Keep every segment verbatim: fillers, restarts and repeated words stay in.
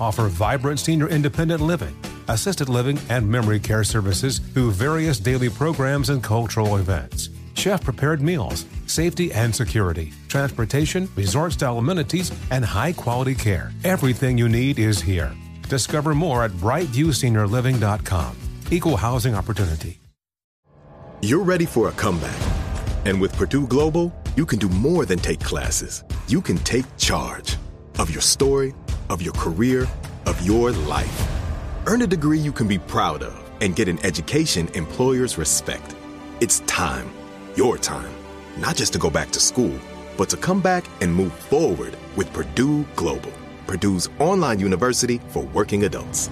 offer vibrant senior independent living, assisted living, and memory care services through various daily programs and cultural events. Chef-prepared meals, safety and security, transportation, resort-style amenities, and high-quality care. Everything you need is here. Discover more at brightview senior living dot com. Equal housing opportunity. You're ready for a comeback. And with Purdue Global, you can do more than take classes. You can take charge of your story, of your career, of your life. Earn a degree you can be proud of and get an education employers respect. It's time, your time, not just to go back to school, but to come back and move forward with Purdue Global, Purdue's online university for working adults.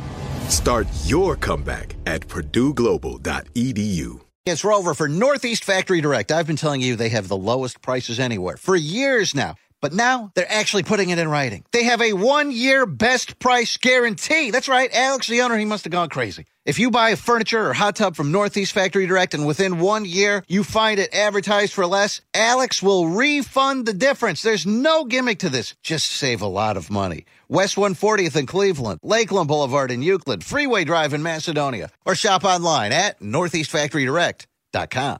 Start your comeback at purdue global dot e d u. It's Rover for Northeast Factory Direct. I've been telling you they have the lowest prices anywhere for years now, but now they're actually putting it in writing. They have a one-year best price guarantee. That's right. Alex, the owner, he must have gone crazy. If you buy furniture or hot tub from Northeast Factory Direct and within one year you find it advertised for less, Alex will refund the difference. There's no gimmick to this. Just save a lot of money. West one fortieth in Cleveland, Lakeland Boulevard in Euclid, Freeway Drive in Macedonia, or shop online at northeast factory direct dot com.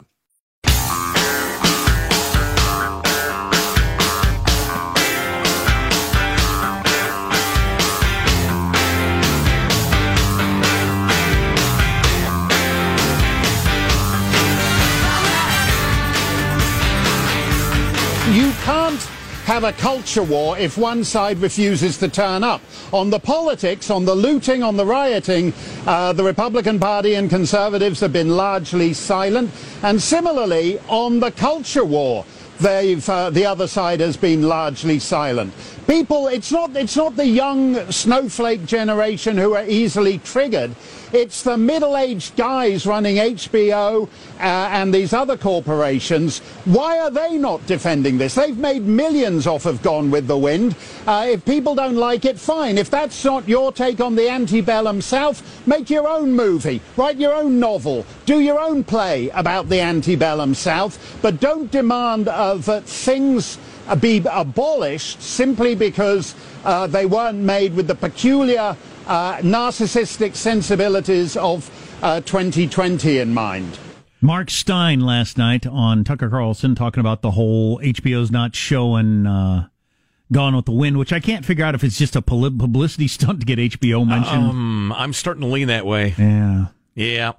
You can't have a culture war if one side refuses to turn up. On the politics, on the looting, on the rioting, uh, the Republican Party and Conservatives have been largely silent. And similarly, on the culture war, they've, uh, the other side has been largely silent. People, it's not, it's not the young snowflake generation who are easily triggered. It's the middle-aged guys running H B O uh, and these other corporations. Why are they not defending this? They've made millions off of Gone with the Wind. Uh, if people don't like it, fine. If that's not your take on the antebellum South, make your own movie, write your own novel, do your own play about the antebellum South, but don't demand uh, that things be abolished simply because uh, they weren't made with the peculiar Uh, narcissistic sensibilities of uh, twenty twenty in mind. Mark Steyn last night on Tucker Carlson talking about the whole H B O's not showing uh, Gone with the Wind, which I can't figure out if it's just a publicity stunt to get H B O mentioned. Um, I'm starting to lean that way. Yeah. Yeah.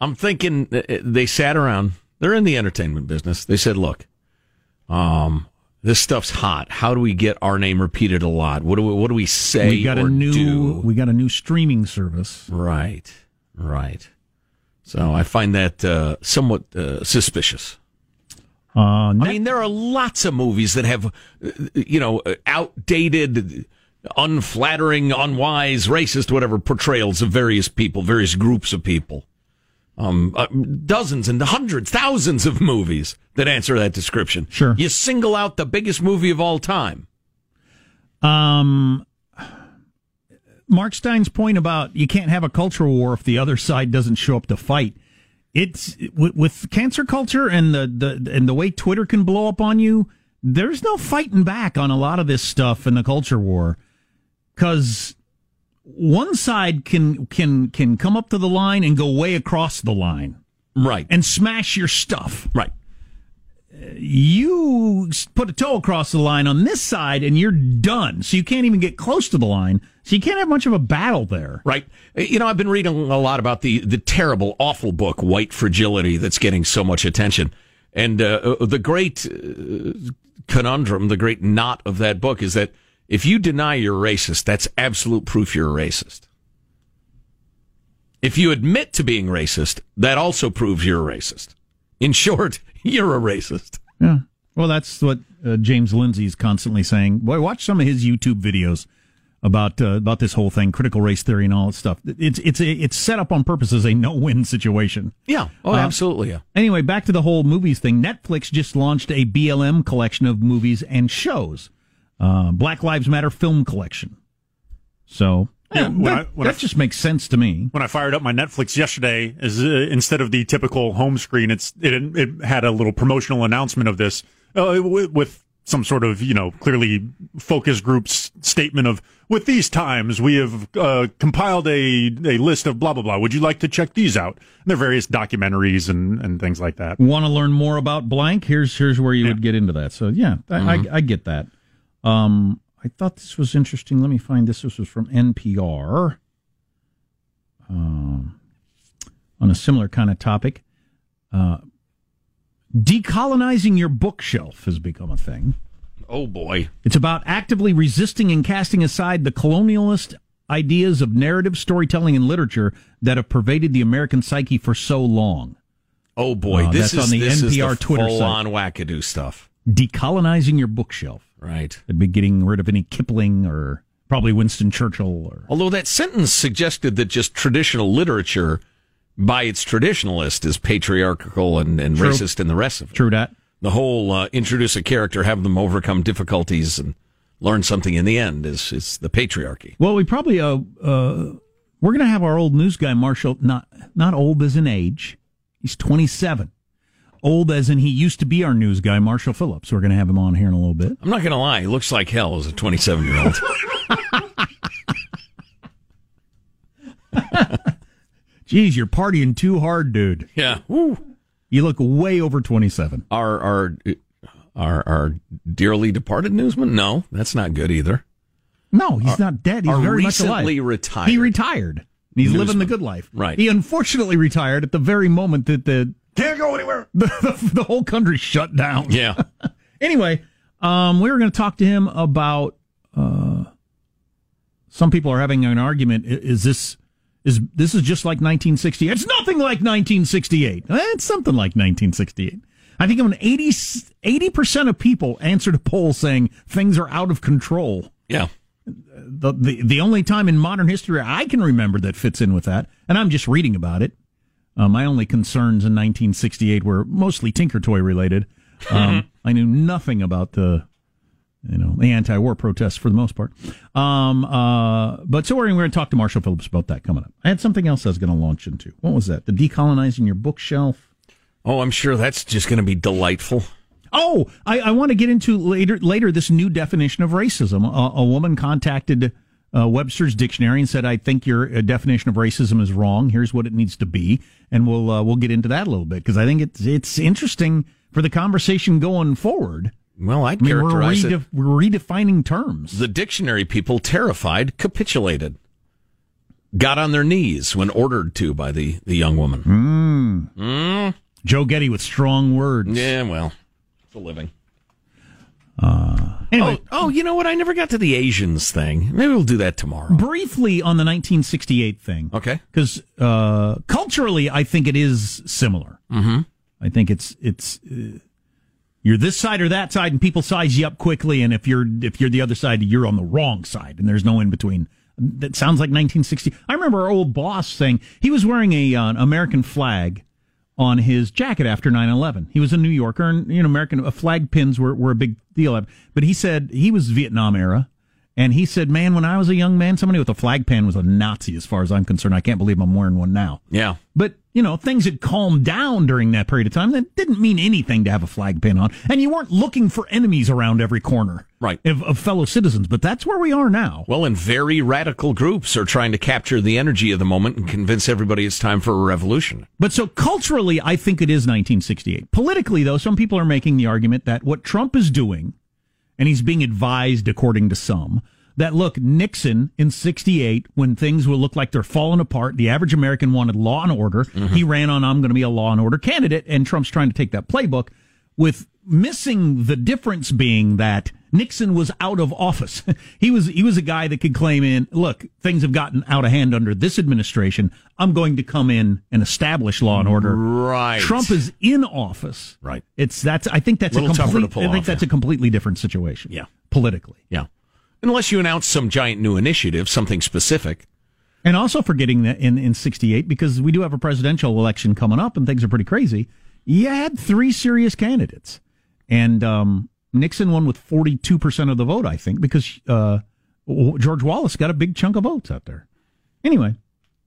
I'm thinking they sat around. They're in the entertainment business. They said, look, um... this stuff's hot. How do we get our name repeated a lot? What do we, what do we say we got or a new, do? We got a new streaming service. Right, right. So I find that uh, somewhat uh, suspicious. Uh, Net- I mean, there are lots of movies that have, you know, outdated, unflattering, unwise, racist, whatever portrayals of various people, various groups of people. um, uh, dozens and hundreds, thousands of movies that answer that description. Sure. You single out the biggest movie of all time. Um, Mark Steyn's point about you can't have a cultural war if the other side doesn't show up to fight. It's with, with cancer culture and the, the and the way Twitter can blow up on you. There's no fighting back on a lot of this stuff in the culture war, because one side can can can come up to the line and go way across the line, right, and smash your stuff, right. You put a toe across the line on this side, and you're done. So you can't even get close to the line. So you can't have much of a battle there. Right. You know, I've been reading a lot about the, the terrible, awful book, White Fragility, that's getting so much attention. And uh, the great uh, conundrum, the great knot of that book is that if you deny you're racist, that's absolute proof you're a racist. If you admit to being racist, that also proves you're a racist. In short, you're a racist. Yeah. Well, that's what uh, James Lindsay's constantly saying. Boy, watch some of his YouTube videos about uh, about this whole thing, critical race theory and all that stuff. It's it's it's set up on purpose as a no-win situation. Yeah. Oh, uh, absolutely. Yeah. Anyway, back to the whole movies thing. Netflix just launched a B L M collection of movies and shows, uh, Black Lives Matter film collection. So. Yeah, when that I, when that I, just makes sense to me. When I fired up my Netflix yesterday, is uh, instead of the typical home screen, it's it, it had a little promotional announcement of this uh, with, with some sort of, you know, clearly focus group's statement of, with these times, we have uh, compiled a, a list of blah, blah, blah. Would you like to check these out? And there are various documentaries and, and things like that. Want to learn more about blank? Here's here's where you yeah. would get into that. So, yeah, mm-hmm. I, I, I get that. Um I thought this was interesting. Let me find this. This was from N P R. Um, on a similar kind of topic. Uh, decolonizing your bookshelf has become a thing. Oh, boy. It's about actively resisting and casting aside the colonialist ideas of narrative, storytelling, and literature that have pervaded the American psyche for so long. Oh, boy. Uh, this that's is, on the this N P R is the Twitter full-on wackadoo stuff. Decolonizing your bookshelf. Right. They'd be getting rid of any Kipling or probably Winston Churchill. Or... Although that sentence suggested that just traditional literature, by its traditionalist, is patriarchal and, and racist and the rest of it. True that. The whole uh, introduce a character, have them overcome difficulties, and learn something in the end is, is the patriarchy. Well, we probably, uh, uh, we're going to have our old news guy, Marshall, not, not old as in age. He's twenty-seven. Old as in he used to be our news guy, Marshall Phillips. We're going to have him on here in a little bit. I'm not going to lie. He looks like hell as a twenty-seven-year-old. Jeez, you're partying too hard, dude. Yeah. Woo. You look way over twenty-seven. Our, our, our, our dearly departed newsman? No, that's not good either. No, he's our, not dead. He's very much alive. Recently retired. He retired. He's newsman. Living the good life. Right. He unfortunately retired at the very moment that the... Can't go anywhere. The, the, the whole country shut down. Yeah. Anyway, um, we were going to talk to him about uh, some people are having an argument. Is this is this is just like nineteen sixty-eight? It's nothing like nineteen sixty-eight. It's something like nineteen sixty-eight. I think an eighty percent of people answered a poll saying things are out of control. Yeah. The, the the only time in modern history I can remember that fits in with that, and I'm just reading about it. Uh, my only concerns in nineteen sixty-eight were mostly Tinker Toy related. Um, I knew nothing about the, you know, the anti-war protests for the most part. Um, uh, but so we're going to talk to Marshall Phillips about that coming up. I had something else I was going to launch into. What was that? The decolonizing your bookshelf. Oh, I'm sure that's just going to be delightful. Oh, I, I want to get into later later this new definition of racism. A, a woman contacted Uh, Webster's dictionary and said, I think your uh, definition of racism is wrong. Here's what it needs to be. And we'll uh, we'll get into that a little bit, because I think it's it's interesting for the conversation going forward. Well, I'd I mean, characterize we're, redef- it, we're redefining terms. The dictionary people, terrified, capitulated, got on their knees when ordered to by the, the young woman. Mm. Mm. Joe Getty with strong words. Yeah, well, it's a living. Uh, anyway. oh, oh, you know what? I never got to the Asians thing. Maybe we'll do that tomorrow. Briefly on the nineteen sixty-eight thing. Okay. Because uh, culturally, I think it is similar. Mm-hmm. I think it's it's uh, you're this side or that side, and people size you up quickly. And if you're if you're the other side, you're on the wrong side, and there's no in between. that sounds like nineteen sixty. I remember our old boss saying he was wearing a, uh, an American flag on his jacket after nine eleven. He was a New Yorker, and you know, American uh, flag pins were, were a big deal. But he said he was Vietnam era. And he said, man, when I was a young man, somebody with a flag pin was a Nazi, as far as I'm concerned. I can't believe I'm wearing one now. Yeah. But, you know, things had calmed down during that period of time. That didn't mean anything to have a flag pin on. And you weren't looking for enemies around every corner. Right. Of, of fellow citizens. But that's where we are now. Well, and very radical groups are trying to capture the energy of the moment and convince everybody it's time for a revolution. But so culturally, I think it is nineteen sixty-eight. Politically, though, some people are making the argument that what Trump is doing, and he's being advised, according to some, that, look, Nixon in sixty-eight, when things will look like they're falling apart, the average American wanted law and order. Mm-hmm. He ran on, I'm going to be a law and order candidate, and Trump's trying to take that playbook, with missing the difference being that Nixon was out of office. he was he was a guy that could claim in, look, things have gotten out of hand under this administration. I'm going to come in and establish law and order. Right. Trump is in office. Right. It's that's I think that's a, a complete, to pull I think off, that's yeah. a completely different situation. Yeah. Politically. Yeah. Unless you announce some giant new initiative, something specific. And also forgetting that in, in sixty-eight, because we do have a presidential election coming up and things are pretty crazy, you had three serious candidates. And um Nixon won with forty-two percent of the vote, I think, because uh, George Wallace got a big chunk of votes out there. Anyway,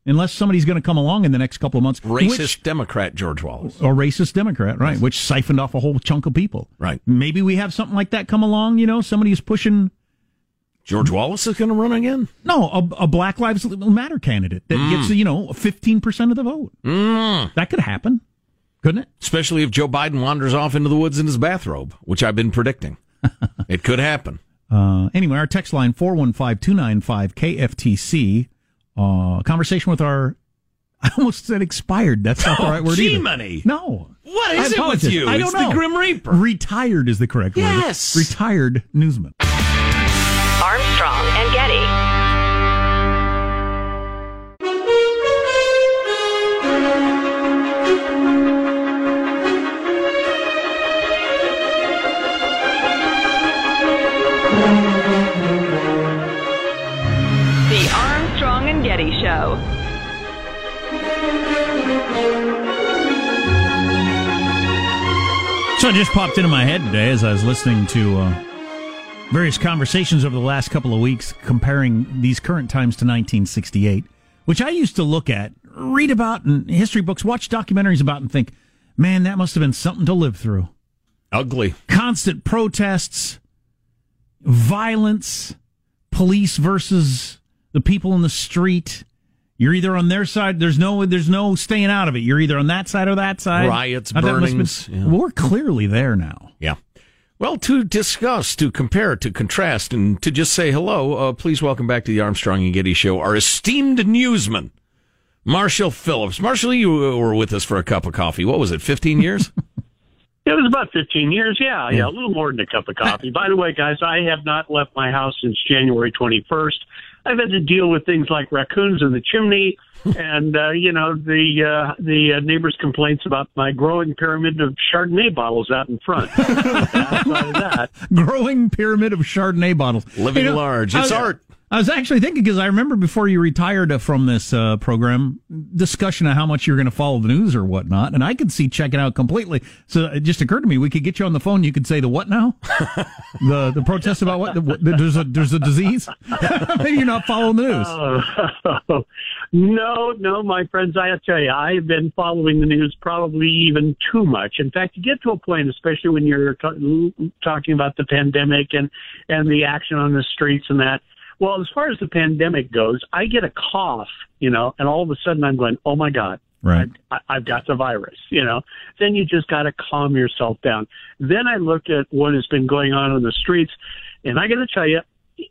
unless somebody's going to come along in the next couple of months. Racist which, Democrat George Wallace. Or racist Democrat, right, yes. Which siphoned off a whole chunk of people. Right. Maybe we have something like that come along, you know, somebody who's pushing. George Wallace is going to run again? No, a, a Black Lives Matter candidate that mm. gets, you know, fifteen percent of the vote. Mm. That could happen. Couldn't it? Especially if Joe Biden wanders off into the woods in his bathrobe, which I've been predicting. It could happen. Uh, anyway, our text line, four one five, two nine five, K F T C. Uh, conversation with our, I almost said expired. That's not oh, the right word either. G-money. No. What is it with you? I don't it's know. The Grim Reaper. Retired is the correct yes. word. Yes. Retired newsman. Armstrong and Getty. Show. So it just popped into my head today as I was listening to uh, various conversations over the last couple of weeks comparing these current times to nineteen sixty-eight, which I used to look at, read about in history books, watch documentaries about, and think, man, that must have been something to live through. Ugly. Constant protests, violence, police versus the people in the street. You're either on their side. There's no there's no staying out of it. You're either on that side or that side. Riots, burnings. Been, yeah. We're clearly there now. Yeah. Well, to discuss, to compare, to contrast, and to just say hello, uh, please welcome back to the Armstrong and Getty Show our esteemed newsman, Marshall Phillips. Marshall, you were with us for a cup of coffee. What was it, fifteen years? It was about fifteen years, yeah, yeah, a little more than a cup of coffee. By the way, guys, I have not left my house since January twenty-first. I've had to deal with things like raccoons in the chimney and, uh, you know, the uh, the uh, neighbors' complaints about my growing pyramid of Chardonnay bottles out in front. Outside of that, growing pyramid of Chardonnay bottles. Living you know, large. It's I was, art. I was actually thinking, because I remember before you retired from this uh, program, discussion of how much you were going to follow the news or whatnot, and I could see checking out completely. So it just occurred to me, we could get you on the phone. You could say the what now? the the protest about what? The, what there's, a, there's a disease? Maybe you're not following the news. Oh, no, no, my friends, I tell you, I've been following the news probably even too much. In fact, you get to a point, especially when you're t- talking about the pandemic and, and the action on the streets and that, well, as far as the pandemic goes, I get a cough, you know, and all of a sudden I'm going, oh, my God, right. I've, I've got the virus, you know. Then you just got to calm yourself down. Then I look at what has been going on on the streets, and I got to tell you,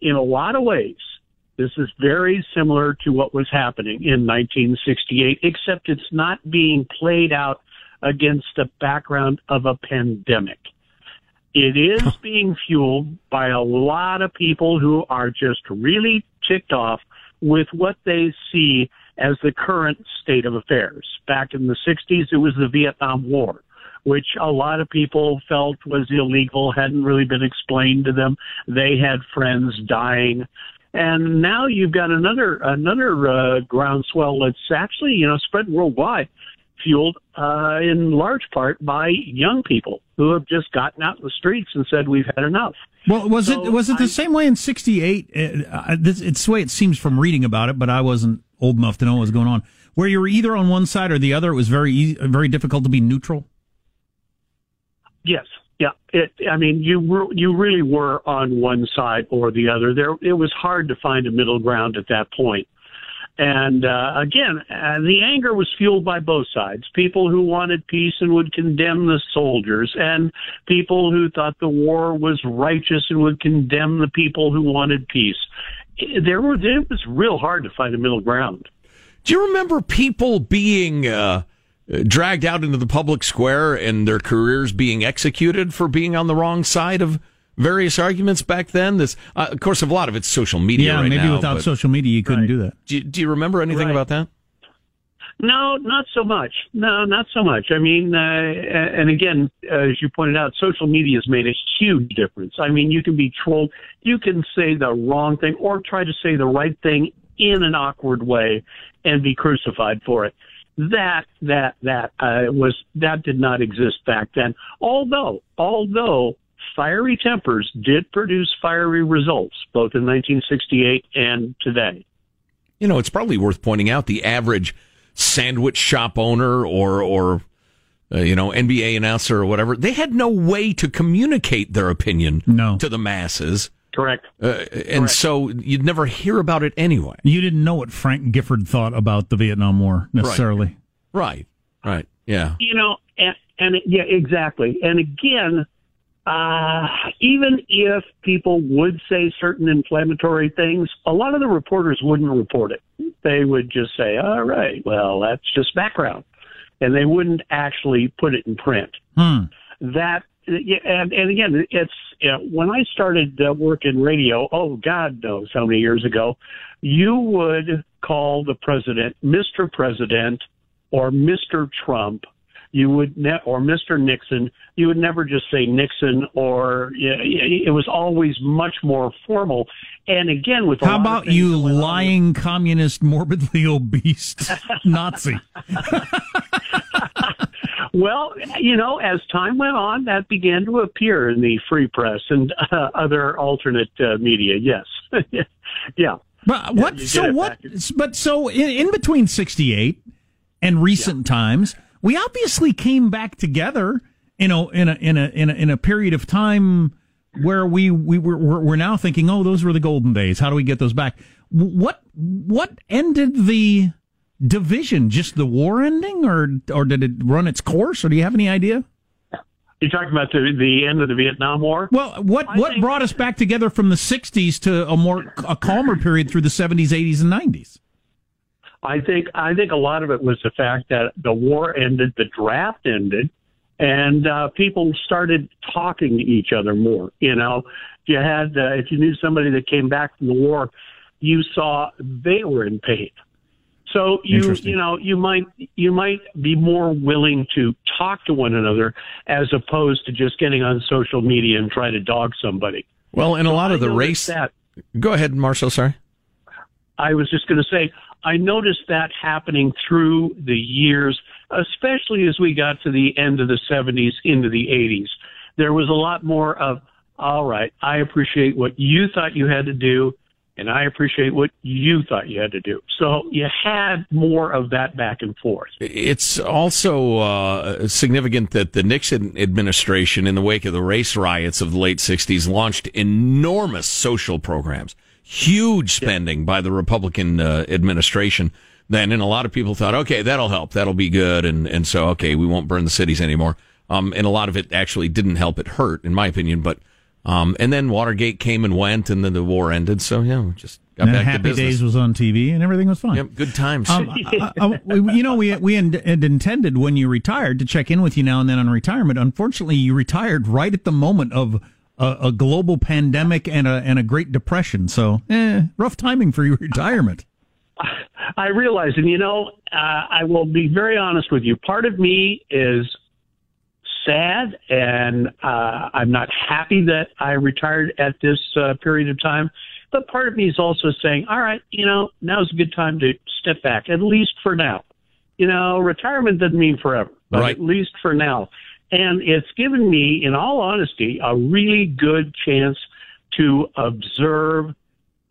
in a lot of ways, this is very similar to what was happening in nineteen sixty-eight, except it's not being played out against the background of a pandemic. It is being fueled by a lot of people who are just really ticked off with what they see as the current state of affairs. Back in the sixties, it was the Vietnam War, which a lot of people felt was illegal, hadn't really been explained to them. They had friends dying. And now you've got another another uh, groundswell that's actually, you know, spread worldwide, fueled uh, in large part by young people who have just gotten out in the streets and said, we've had enough. Well, was so it was it the I, same way in sixty-eight? It's the way it seems from reading about it, but I wasn't old enough to know what was going on. Where you were either on one side or the other, it was very easy, very difficult to be neutral? Yes. Yeah, it, I mean, you re- you really were on one side or the other. There, it was hard to find a middle ground at that point. And uh, again, uh, the anger was fueled by both sides: people who wanted peace and would condemn the soldiers, and people who thought the war was righteous and would condemn the people who wanted peace. There were it was real hard to find a middle ground. Do you remember people being Uh... dragged out into the public square and their careers being executed for being on the wrong side of various arguments back then? This, uh, of course, a lot of it's social media yeah, right now. Yeah, maybe without social media you couldn't right. do that. Do you, do you remember anything right. about that? No, not so much. No, not so much. I mean, uh, and again, as you pointed out, social media has made a huge difference. I mean, you can be trolled. You can say the wrong thing or try to say the right thing in an awkward way and be crucified for it. That that that uh, was that did not exist back then. Although although fiery tempers did produce fiery results, both in nineteen sixty-eight and today. You know, it's probably worth pointing out the average sandwich shop owner or or uh, you know N B A announcer or whatever, they had no way to communicate their opinion no. to the masses. Correct. Uh, and Correct. So you'd never hear about it anyway. You didn't know what Frank Gifford thought about the Vietnam War necessarily. Right. Right. right. Yeah. You know, and, and yeah, exactly. And again, uh, even if people would say certain inflammatory things, a lot of the reporters wouldn't report it. They would just say, all right, well, that's just background. And they wouldn't actually put it in print. Hmm. That Yeah, and, and again, it's you know, when I started uh, work in radio, oh, God knows how many years ago, you would call the president Mister President or Mister Trump you would ne- or Mister Nixon. You would never just say Nixon or you know, it was always much more formal. And again, with how about you lying, on, communist, morbidly obese Nazi? Well, you know, as time went on, that began to appear in the free press and uh, other alternate uh, media. Yes, yeah. But what? Yeah, so what? But so in, in between sixty-eight and recent yeah. times, we obviously came back together. You know, in a in a in a in a period of time where we we were we're now thinking, oh, those were the golden days. How do we get those back? What what ended the division? Just the war ending, or or did it run its course, or do you have any idea? You're talking about the the end of the Vietnam War? Well, what I what brought us back together from the sixties to a more a calmer period through the seventies, eighties, and nineties? I think I think a lot of it was the fact that the war ended, the draft ended, and uh, people started talking to each other more. You know, you had uh, if you knew somebody that came back from the war, you saw they were in pain. So you you know you might you might be more willing to talk to one another as opposed to just getting on social media and trying to dog somebody. Well, and so a lot I of the race. That, go ahead, Marshall. Sorry, I was just going to say I noticed that happening through the years, especially as we got to the end of the seventies into the eighties. There was a lot more of, all right, I appreciate what you thought you had to do. And I appreciate what you thought you had to do. So you had more of that back and forth. It's also uh, significant that the Nixon administration, in the wake of the race riots of the late sixties, launched enormous social programs, huge spending yeah. by the Republican uh, administration. Then, and a lot of people thought, okay, that'll help, that'll be good, and and so okay, we won't burn the cities anymore. Um, and a lot of it actually didn't help; it hurt, in my opinion, but. Um, and then Watergate came and went, and then the war ended. So, yeah, we just got back to business. Happy Days was on T V, and everything was fine. Yep, good times. Um, I, I, I, you know, we we had intended when you retired to check in with you now and then on retirement. Unfortunately, you retired right at the moment of a, a global pandemic and a and a Great Depression. So, eh, rough timing for your retirement. I realize, and you know, uh, I will be very honest with you. Part of me is sad, and uh, I'm not happy that I retired at this uh, period of time. But part of me is also saying, all right, you know, now's a good time to step back, at least for now. You know, retirement doesn't mean forever, but right. at least for now. And it's given me, in all honesty, a really good chance to observe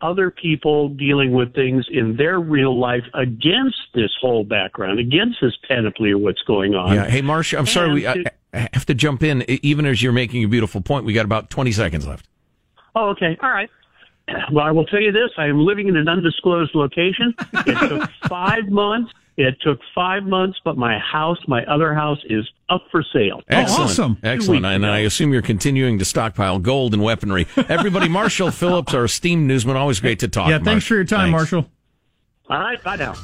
other people dealing with things in their real life against this whole background, against this panoply of what's going on. Yeah. Hey, Marcia, I'm and sorry we I, I have to jump in. Even as you're making a beautiful point, we got about twenty seconds left. Oh, okay. All right. Well, I will tell you this. I am living in an undisclosed location. It took five months. It took five months, but my house, my other house, is up for sale. Excellent. Oh, awesome. Excellent. And I assume you're continuing to stockpile gold and weaponry. Everybody, Marshall Phillips, our esteemed newsman, always great to talk. Yeah, thanks Marshall. for your time, thanks. Marshall. All right, bye now.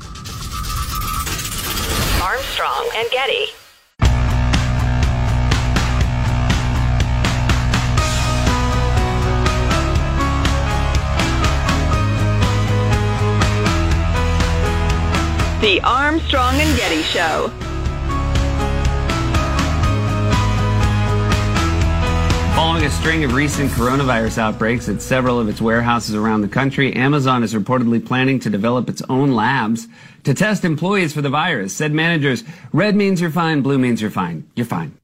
Armstrong and Getty. The Armstrong and Getty Show. Following a string of recent coronavirus outbreaks at several of its warehouses around the country, Amazon is reportedly planning to develop its own labs to test employees for the virus. Said managers, red means you're fine, blue means you're fine. You're fine.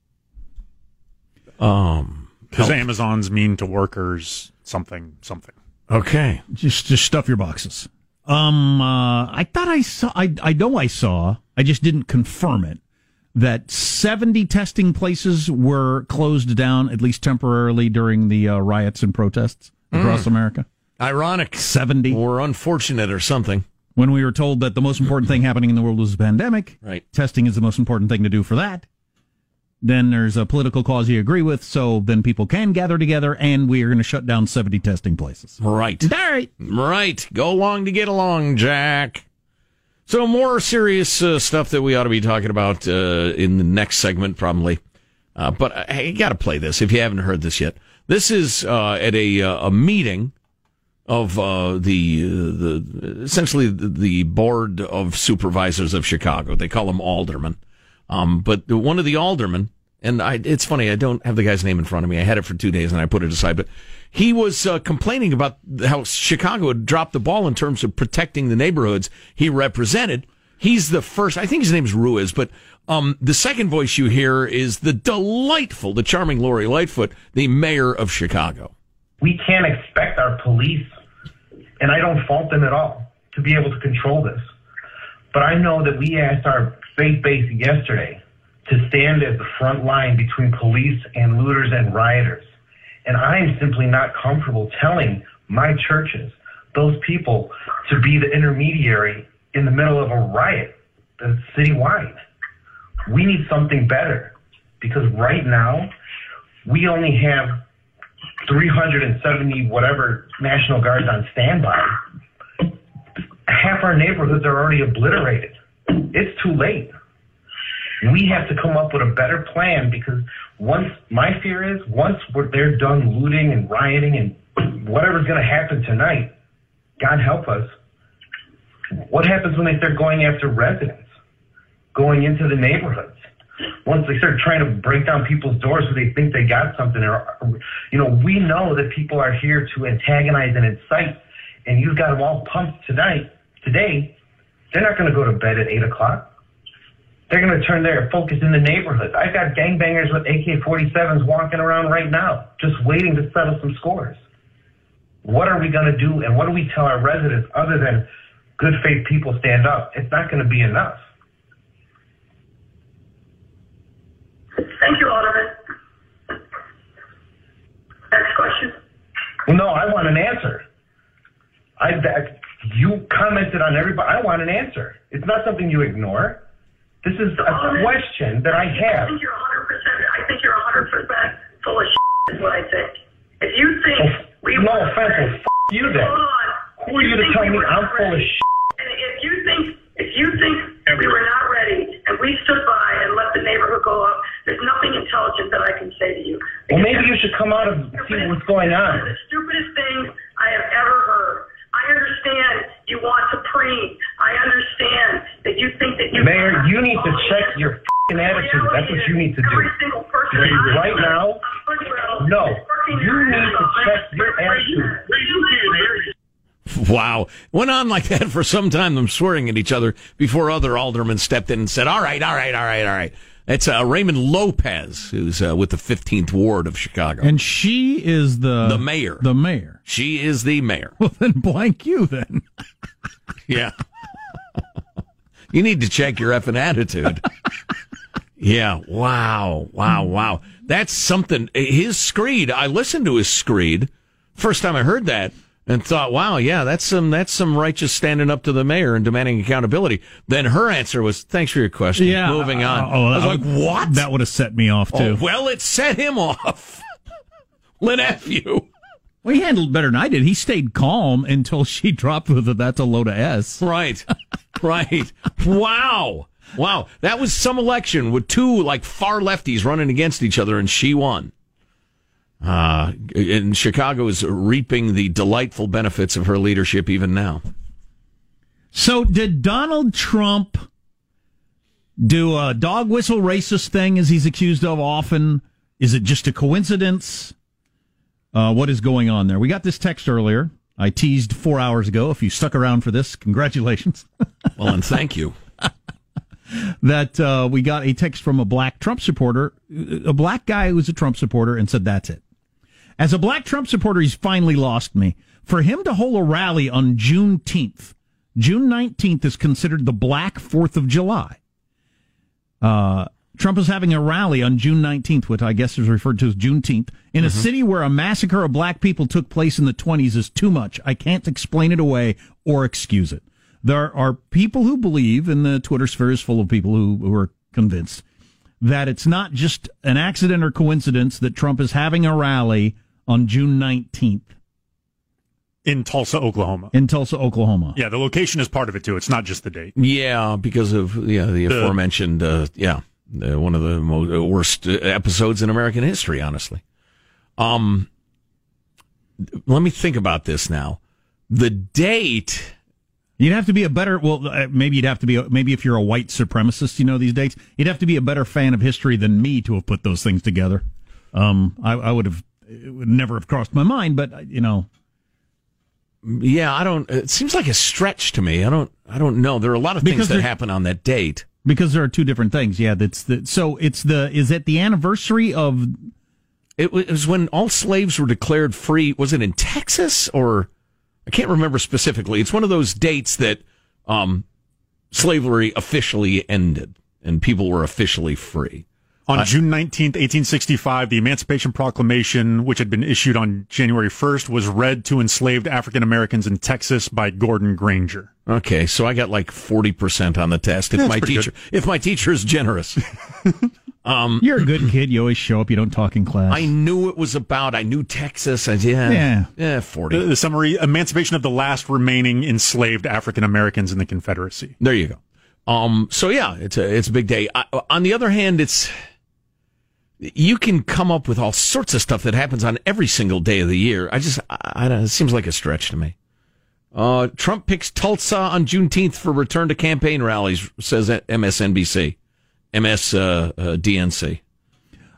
Um, because Amazon's mean to workers something, something. Okay. Just, just stuff your boxes. Um, uh, I thought I saw, I, I know I saw, I just didn't confirm it, that seventy testing places were closed down, at least temporarily, during the uh, riots and protests across mm. America. Ironic. seventy. Or unfortunate or something. When we were told that the most important thing happening in the world was the pandemic, right. testing is the most important thing to do for that. Then there's a political cause you agree with, so then people can gather together, and we are going to shut down seventy testing places. Right. All right. Right. Go along to get along, Jack. So more serious uh, stuff that we ought to be talking about uh, in the next segment, probably. Uh, but uh, hey, you got to play this if you haven't heard this yet. This is uh, at a uh, a meeting of uh, the, uh, the essentially the Board of Supervisors of Chicago. They call them aldermen. Um, but one of the aldermen, and I, it's funny, I don't have the guy's name in front of me. I had it for two days and I put it aside, but he was uh, complaining about how Chicago had dropped the ball in terms of protecting the neighborhoods he represented. He's the first, I think his name's Ruiz, but, um, the second voice you hear is the delightful, the charming Lori Lightfoot, the mayor of Chicago. We can't expect our police, and I don't fault them at all, to be able to control this. But I know that we asked our faith base yesterday to stand as the front line between police and looters and rioters. And I'm simply not comfortable telling my churches, those people, to be the intermediary in the middle of a riot that's citywide. We need something better, because right now we only have three hundred seventy whatever National Guards on standby. Half our neighborhoods are already obliterated. It's too late. We have to come up with a better plan, because once, my fear is, once we're, they're done looting and rioting and whatever's going to happen tonight, God help us, what happens when they start going after residents, going into the neighborhoods? Once they start trying to break down people's doors so they think they got something, or, you know, we know that people are here to antagonize and incite, and you've got them all pumped tonight, today. They're not going to go to bed at eight o'clock. They're going to turn their focus in the neighborhood. I've got gangbangers with A K forty-sevens walking around right now, just waiting to settle some scores. What are we going to do, and what do we tell our residents other than good faith people stand up? It's not going to be enough. Thank you, Alderman. Next question. Well, no, I want an answer. I that, You commented on everybody. I want an answer. It's not something you ignore. This is a um, question that I have. I think you're one hundred percent. I think you're one hundred percent full of shit is what I think. If you think well, we no were... No offense, well, you then. Who are you, you to tell we me I'm ready. Full of shit? And if you think, if you think we were not ready and we stood by and let the neighborhood go up, there's nothing intelligent that I can say to you. Well, maybe you should come out and see what's going on. The stupidest things I have ever heard. I understand you want to preen. I understand that you think that you... Mayor, you need to check your f***ing attitude. That's what you need to do. Right now, no. You need to check your attitude. Wow. Went on like that for some time, them swearing at each other, before other aldermen stepped in and said, all right, all right, all right, all right. That's uh, Raymond Lopez, who's uh, with the fifteenth Ward of Chicago. And she is the... The mayor. The mayor. She is the mayor. Well, then blank you, then. Yeah. You need to check your effing attitude. Yeah, wow, wow, wow. That's something. His screed, I listened to his screed. First time I heard that and thought, wow, yeah, that's some that's some righteous standing up to the mayor and demanding accountability. Then her answer was, thanks for your question. Yeah, moving on. Uh, oh, I was like, would, what? That would have set me off, too. Oh, well, it set him off. Lynn F. you. Well, he handled better than I did. He stayed calm until she dropped with a that's a load of S. Right, right. Wow. Wow, that was some election with two, like, far lefties running against each other, and she won. Uh, and Chicago is reaping the delightful benefits of her leadership even now. So did Donald Trump do a dog whistle racist thing, as he's accused of often? Is it just a coincidence? Uh, what is going on there? We got this text earlier. I teased four hours ago. If you stuck around for this, congratulations. Well, and thank you. That uh, we got a text from a black Trump supporter, a black guy who was a Trump supporter, and said, that's it. As a black Trump supporter, he's finally lost me. For him to hold a rally on Juneteenth, June nineteenth is considered the black fourth of July. Uh, Trump is having a rally on June nineteenth, which I guess is referred to as Juneteenth, in mm-hmm. a city where a massacre of black people took place in the twenties is too much. I can't explain it away or excuse it. There are people who believe, and the Twitter sphere is full of people who, who are convinced, that it's not just an accident or coincidence that Trump is having a rally on June nineteenth. In Tulsa, Oklahoma. In Tulsa, Oklahoma. Yeah, the location is part of it, too. It's not just the date. Yeah, because of yeah the, the aforementioned, uh, yeah, uh, one of the most, uh, worst episodes in American history, honestly. Um, let me think about this now. The date... You'd have to be a better, well, maybe you'd have to be, maybe if you're a white supremacist, you know, these dates, you'd have to be a better fan of history than me to have put those things together. Um, I, I would have, it would never have crossed my mind, but, you know. Yeah, I don't, it seems like a stretch to me. I don't, I don't know. There are a lot of things that happen on that date. Because there are two different things. Yeah, that's the, so it's the, is it the anniversary of? It was when all slaves were declared free. Was it in Texas or? I can't remember specifically. It's one of those dates that um, slavery officially ended and people were officially free. On uh, June nineteenth, eighteen sixty-five, the Emancipation Proclamation, which had been issued on January first, was read to enslaved African Americans in Texas by Gordon Granger. Okay, so I got like forty percent on the test. If That's my teacher, good. If my teacher is generous. um, You're a good kid. You always show up. You don't talk in class. I knew it was about. I knew Texas. I yeah, yeah, yeah forty. The, the summary: emancipation of the last remaining enslaved African Americans in the Confederacy. There you go. Um, so yeah, it's a it's a big day. I, on the other hand, it's you can come up with all sorts of stuff that happens on every single day of the year. I just, I, I don't, it seems like a stretch to me. Uh, Trump picks Tulsa on Juneteenth for return to campaign rallies, says M S N B C, M S uh, uh, D N C.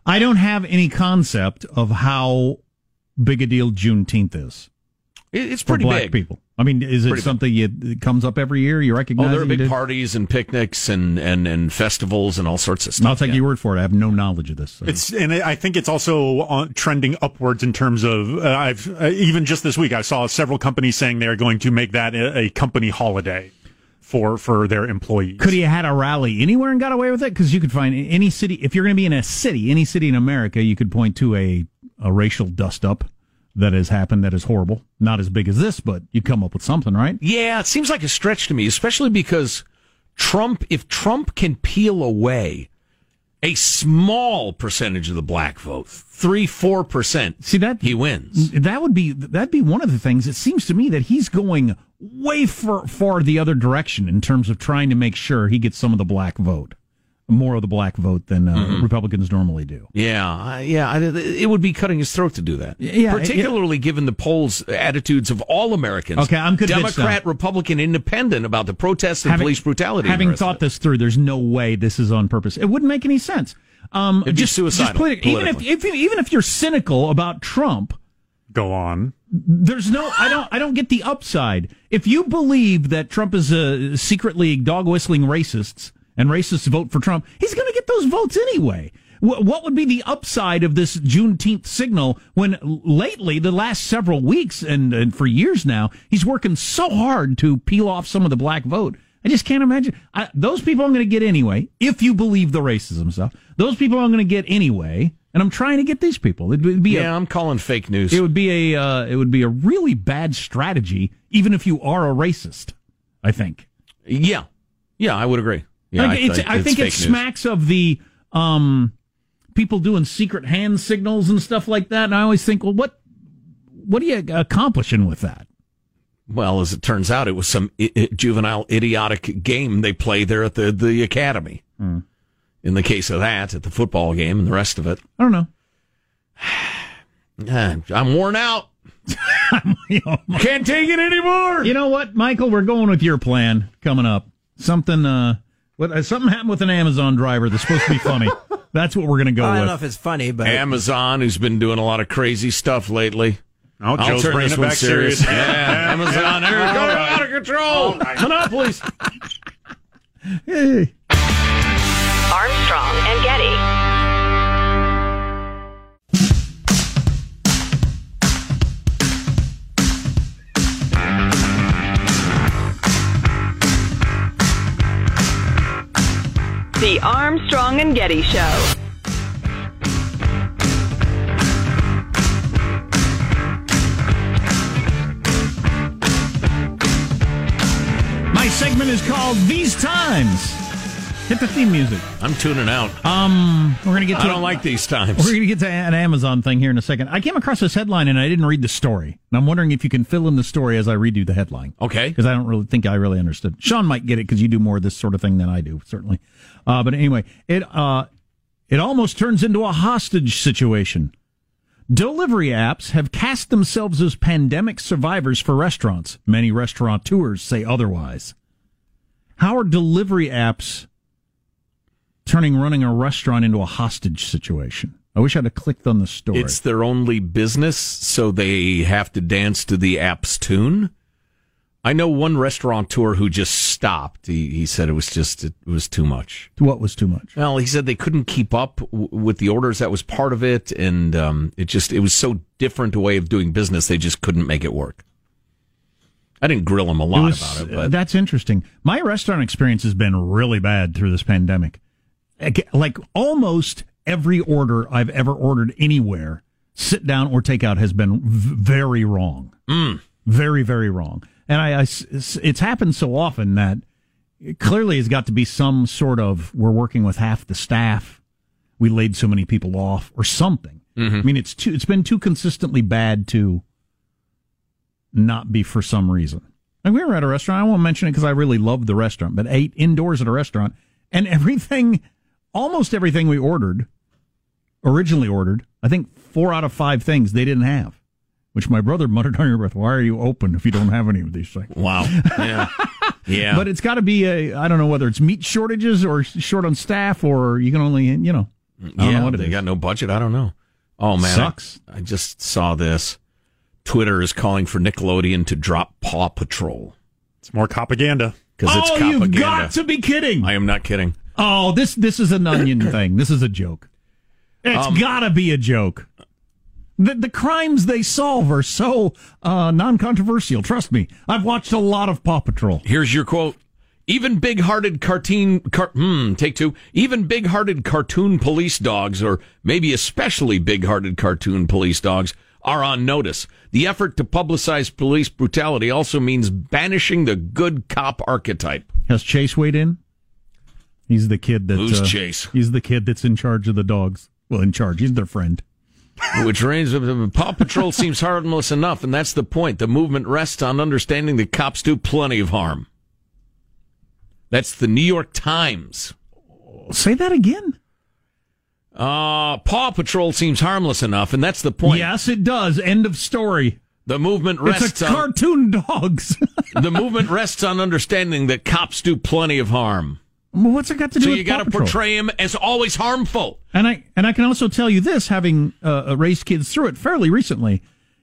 I don't have any concept of how big a deal Juneteenth is. It's pretty for black big. people. I mean, is it pretty something you, it comes up every year? You recognize? Oh, there are big parties and picnics and, and, and festivals and all sorts of stuff. I'll take yeah. your word for it. I have no knowledge of this. So. It's and I think it's also on, trending upwards in terms of uh, I've uh, even just this week I saw several companies saying they are going to make that a, a company holiday for for their employees. Could he have had a rally anywhere and got away with it? Because you could find any city if you're going to be in a city, any city in America, you could point to a a racial dust up. That has happened, that is horrible. Not as big as this, but you come up with something, right? Yeah, it seems like a stretch to me, especially because Trump, if Trump can peel away a small percentage of the black vote, three, four percent, see that he wins. That would be that'd be one of the things. It seems to me that he's going way far, far the other direction in terms of trying to make sure he gets some of the black vote. More of the black vote than uh, mm-hmm. Republicans normally do. Yeah, yeah, it would be cutting his throat to do that. Yeah, particularly it, it, given the polls' attitudes of all Americans. Okay, I'm convinced. Democrat, so. Republican, Independent about the protests and having, police brutality. Having thought this through, there's no way this is on purpose. It wouldn't make any sense. Um, It'd just be suicidal. Just politi- even if, if even if you're cynical about Trump, go on. There's no, I don't, I don't get the upside. If you believe that Trump is a secretly dog whistling racists and racists vote for Trump, he's going to get those votes anyway. W- what would be the upside of this Juneteenth signal when lately, the last several weeks and, and for years now, he's working so hard to peel off some of the black vote? I just can't imagine. I, those people I'm going to get anyway, if you believe the racism stuff. Those people I'm going to get anyway, and I'm trying to get these people. It would be yeah, a, I'm calling fake news. It would be a uh, it would be a really bad strategy, even if you are a racist, I think. Yeah, yeah, I would agree. Yeah, I, it's, I, it's I think it smacks news. of the um, people doing secret hand signals and stuff like that. And I always think, well, what what are you accomplishing with that? Well, as it turns out, it was some I- I juvenile idiotic game they play there at the, the academy. Mm. In the case of that, at the football game and the rest of it. I don't know. I'm worn out. Can't take it anymore. You know what, Michael? We're going with your plan coming up. Something uh, what, something happened with an Amazon driver that's supposed to be funny. That's what we're going to go with. I don't with. know if it's funny, but... Amazon, who's been doing a lot of crazy stuff lately. Oh, I'll Joe's turn bringing this one back serious. serious. Yeah, Amazon, there we go. Right. Out of control. Monopolies. Hey. Armstrong and Getty. The Armstrong and Getty Show. My segment is called These Times. Hit the theme music. I'm tuning out. Um, we're gonna get to I don't a, like these times. We're going to get to an Amazon thing here in a second. I came across this headline, and I didn't read the story. And I'm wondering if you can fill in the story as I read you the headline. Okay. Because I don't really think I really understood. Sean might get it because you do more of this sort of thing than I do, certainly. Uh, but anyway, it uh, it almost turns into a hostage situation. Delivery apps have cast themselves as pandemic survivors for restaurants. Many restaurateurs say otherwise. How are delivery apps... turning running a restaurant into a hostage situation? I wish I'd have clicked on the story. It's their only business, so they have to dance to the app's tune. I know one restaurateur who just stopped. He he said it was just it was too much. What was too much? Well, he said they couldn't keep up w- with the orders. That was part of it, and um, it just it was so different a way of doing business. They just couldn't make it work. I didn't grill him a lot it was, about it. But. That's interesting. My restaurant experience has been really bad through this pandemic. Like almost every order I've ever ordered anywhere, sit down or takeout, has been v- very wrong. Mm. Very, very wrong. And I, I, it's happened so often that it clearly has got to be some sort of, we're working with half the staff, we laid so many people off or something. Mm-hmm. I mean, it's too, it's been too consistently bad to not be for some reason. Like we were at a restaurant, I won't mention it because I really loved the restaurant, but ate indoors at a restaurant and everything... Almost everything we ordered, originally ordered, I think four out of five things they didn't have, which my brother muttered under his breath, why are you open if you don't have any of these things? Wow. Yeah. Yeah. But it's got to be a, I don't know whether it's meat shortages or short on staff or you can only, you know. I don't yeah, know what it they is. got no budget. I don't know. Oh, man. Sucks. I, I just saw this. Twitter is calling for Nickelodeon to drop Paw Patrol. It's more propaganda. Because it's propaganda. Oh, you've got to be kidding. I am not kidding. Oh, this this is an onion thing. This is a joke. It's um, gotta be a joke. The the crimes they solve are so uh, non-controversial. Trust me, I've watched a lot of Paw Patrol. Here's your quote: "Even big-hearted cartoon, car, hmm, take two. Even big-hearted cartoon police dogs, or maybe especially big-hearted cartoon police dogs, are on notice. The effort to publicize police brutality also means banishing the good cop archetype." Has Chase weighed in? He's the kid that, Who's uh, Chase? He's the kid that's in charge of the dogs. Well, in charge. He's their friend. Which reigns with Paw Patrol seems harmless enough, and that's the point. The movement rests on understanding that cops do plenty of harm. That's the New York Times. Say that again. Uh, Paw Patrol seems harmless enough, and that's the point. Yes, it does. End of story. The movement rests it's a cartoon on... dogs. The movement rests on understanding that cops do plenty of harm. Well, what's it got to do so with you Paw gotta Patrol? Portray him as always harmful. And I and I can also tell you this, having uh, raised kids through it fairly recently,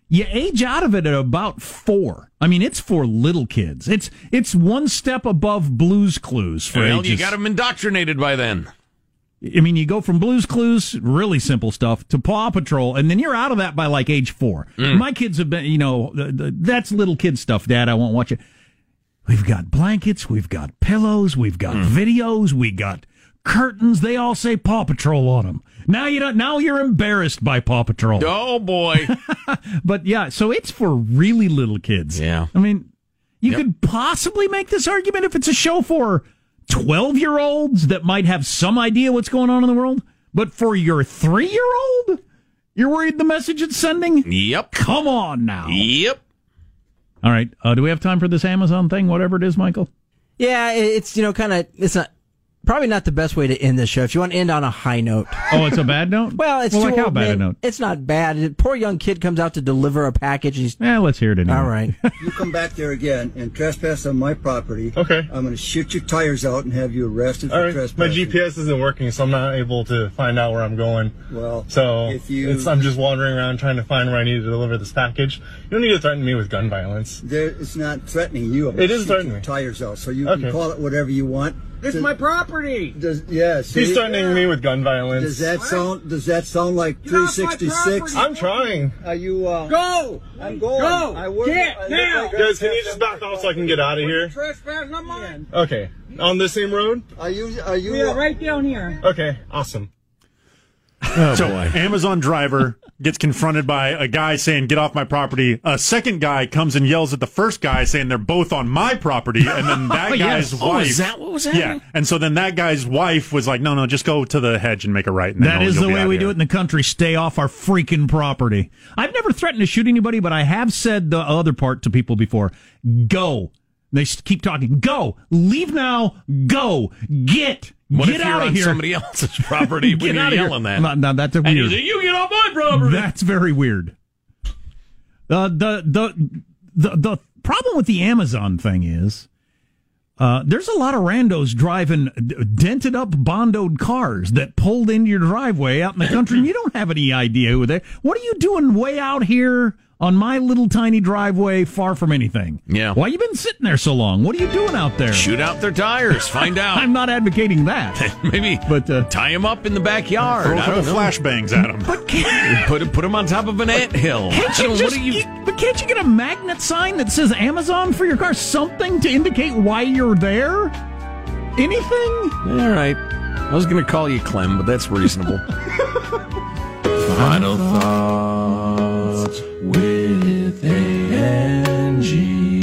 you age out of it at about four. I mean, it's for little kids. It's it's one step above Blue's Clues for well, ages. You got them indoctrinated by then. I mean, you go from Blue's Clues, really simple stuff, to Paw Patrol, and then you're out of that by like age four. Mm. My kids have been, you know, that's little kid stuff, Dad. I won't watch it. We've got blankets, we've got pillows, we've got mm. videos, we got curtains. They all say Paw Patrol on them. Now you don't. Now you're embarrassed by Paw Patrol. Oh boy! But yeah, so it's for really little kids. Yeah, I mean, you yep. could possibly make this argument if it's a show for twelve-year-olds that might have some idea what's going on in the world, but for your three-year-old, you're worried the message it's sending? Yep. Come on now. Yep. All right. Uh, do we have time for this Amazon thing, whatever it is, Michael? Yeah, it's, you know, kind of, it's not, probably not the best way to end this show. If you want to end on a high note. Oh, it's a bad note? Well, it's well, too like old, how bad man. a note? It's not bad. A poor young kid comes out to deliver a package. He's, eh, let's hear it anyway. All right. You come back there again and trespass on my property. Okay. I'm going to shoot your tires out and have you arrested all for right. trespassing. My G P S isn't working, so I'm not able to find out where I'm going. Well, so if you, it's, I'm just wandering around trying to find where I need to deliver this package. You don't need to threaten me with gun violence. There, it's not threatening you. I'm it is threatening your tires out, so you okay. can call it whatever you want. It's my property. Does, yeah, see, he's threatening yeah. me with gun violence. Does that what? sound? Does that sound like three sixty-six? I'm trying. Are you? Uh, go. I'm going. Go. I work, get I now. Like Guys, can you just back off so I can get out of here? Trespass on mine. Okay. On the same road? Are you? Are you? Yeah, right down here. Okay. Awesome. Oh, so, boy. Amazon driver gets confronted by a guy saying, get off my property. A second guy comes and yells at the first guy saying they're both on my property. And then that guy's yes. wife. Oh, is that what was happening? Yeah. And so then that guy's wife was like, no, no, just go to the hedge and make a right. And that is the way we here. do it in the country. Stay off our freaking property. I've never threatened to shoot anybody, but I have said the other part to people before. Go. They keep talking. Go. Leave now. Go. Get. What get if you're out of on here. somebody else's property when you're yelling that? No, no, that's a weird. And you, say, you get off my property. That's very weird. Uh, the, the the the problem with the Amazon thing is uh, there's a lot of randos driving dented up bondoed cars that pulled into your driveway out in the country, and you don't have any idea who they. What are you doing way out here on my little tiny driveway, far from anything? Yeah. Why you been sitting there so long? What are you doing out there? Shoot out their tires. Find out. I'm not advocating that. Maybe but, uh, tie them up in the backyard. Throw a couple flashbangs at them. But can't, put, put them on top of an anthill. But can't you get a magnet sign that says Amazon for your car? Something to indicate why you're there? Anything? All right. I was going to call you Clem, but that's reasonable. Final Thoughts with A N G.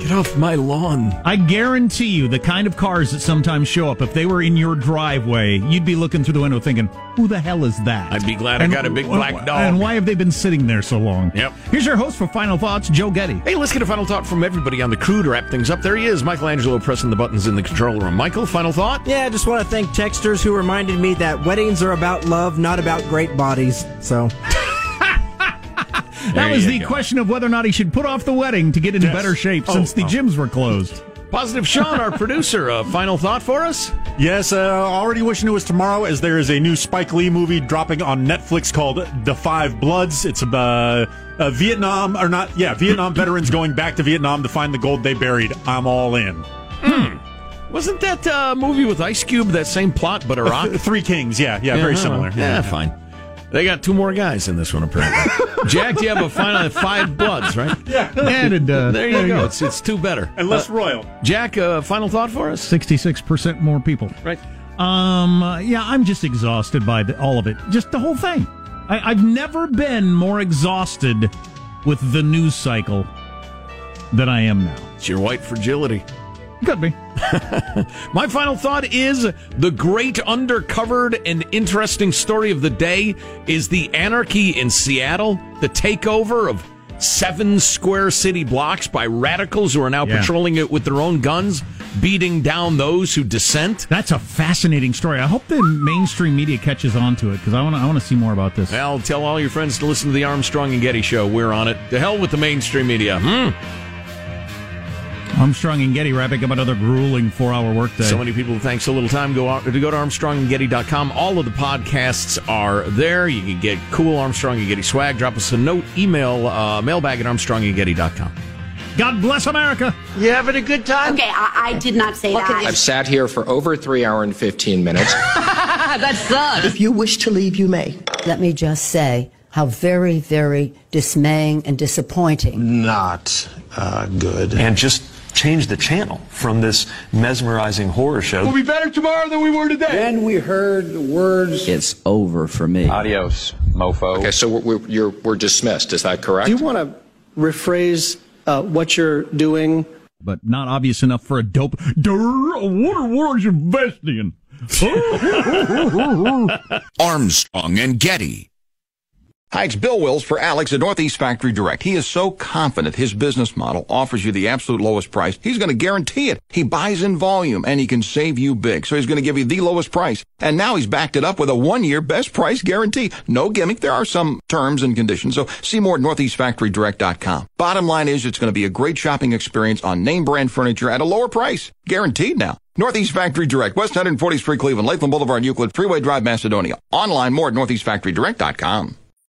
Get off my lawn. I guarantee you the kind of cars that sometimes show up, if they were in your driveway, you'd be looking through the window thinking, who the hell is that? I'd be glad and, I got a big black dog. And why have they been sitting there so long? Yep. Here's your host for Final Thoughts, Joe Getty. Hey, let's get a final thought from everybody on the crew to wrap things up. There he is, Michelangelo pressing the buttons in the control room. Michael, final thought? Yeah, I just want to thank texters who reminded me that weddings are about love, not about great bodies. So... That there was the go. question of whether or not he should put off the wedding to get in yes. better shape oh, since the oh. gyms were closed. Positive Sean, our producer, a final thought for us? Yes, uh, already wishing it was tomorrow as there is a new Spike Lee movie dropping on Netflix called The Five Bloods. It's about uh, Vietnam, or not, yeah, Vietnam veterans going back to Vietnam to find the gold they buried. I'm all in. Mm. Wasn't that uh, movie with Ice Cube, that same plot, but a rock? Uh, Three Kings, yeah, yeah, yeah very similar. Yeah, yeah, yeah. fine. They got two more guys in this one, apparently. Jack, do you have a final Five Bloods, right? Yeah. And, uh, there you there go. go. It's, it's two better. And less uh, royal. Jack, uh, final thought for us? sixty-six percent more people. Right. Um. Uh, yeah, I'm just exhausted by the, all of it. Just the whole thing. I, I've never been more exhausted with the news cycle than I am now. It's your white fragility. Could be. My final thought is the great undercovered and interesting story of the day is the anarchy in Seattle, the takeover of seven square city blocks by radicals who are now yeah. patrolling it with their own guns, beating down those who dissent. That's a fascinating story. I hope the mainstream media catches on to it because I want to I want to see more about this. Well, tell all your friends to listen to the Armstrong and Getty show. We're on it. To hell with the mainstream media. Hmm. Armstrong and Getty wrapping up another grueling four-hour workday. So many people, thanks so little time. Go out to go to armstrong and getty dot com. All of the podcasts are there. You can get cool Armstrong and Getty swag. Drop us a note, email, uh, mailbag at armstrong and getty dot com. God bless America. You having a good time? Okay, I, I did not say that. I've sat here for over three hours and fifteen minutes. That sucks. If you wish to leave, you may. Let me just say how very, very dismaying and disappointing. Not uh, good. And just change the channel from this mesmerizing horror show. We'll be better tomorrow than we were today. Then we heard the words. It's over for me. Adios, mofo. Okay, so we're, we're, you're, we're dismissed. Is that correct? Do you want to rephrase Uh, what you're doing? But not obvious enough for a dope. What words you investing in? Armstrong and Getty. Hi, it's Bill Wills for Alex at Northeast Factory Direct. He is so confident his business model offers you the absolute lowest price, he's going to guarantee it. He buys in volume, and he can save you big. So he's going to give you the lowest price. And now he's backed it up with a one-year best price guarantee. No gimmick. There are some terms and conditions. So see more at northeast factory direct dot com. Bottom line is it's going to be a great shopping experience on name-brand furniture at a lower price. Guaranteed now. Northeast Factory Direct, West one fortieth Street, Cleveland, Latham Boulevard, Euclid, Freeway Drive, Macedonia. Online, more at northeast factory direct dot com.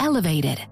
Elevated.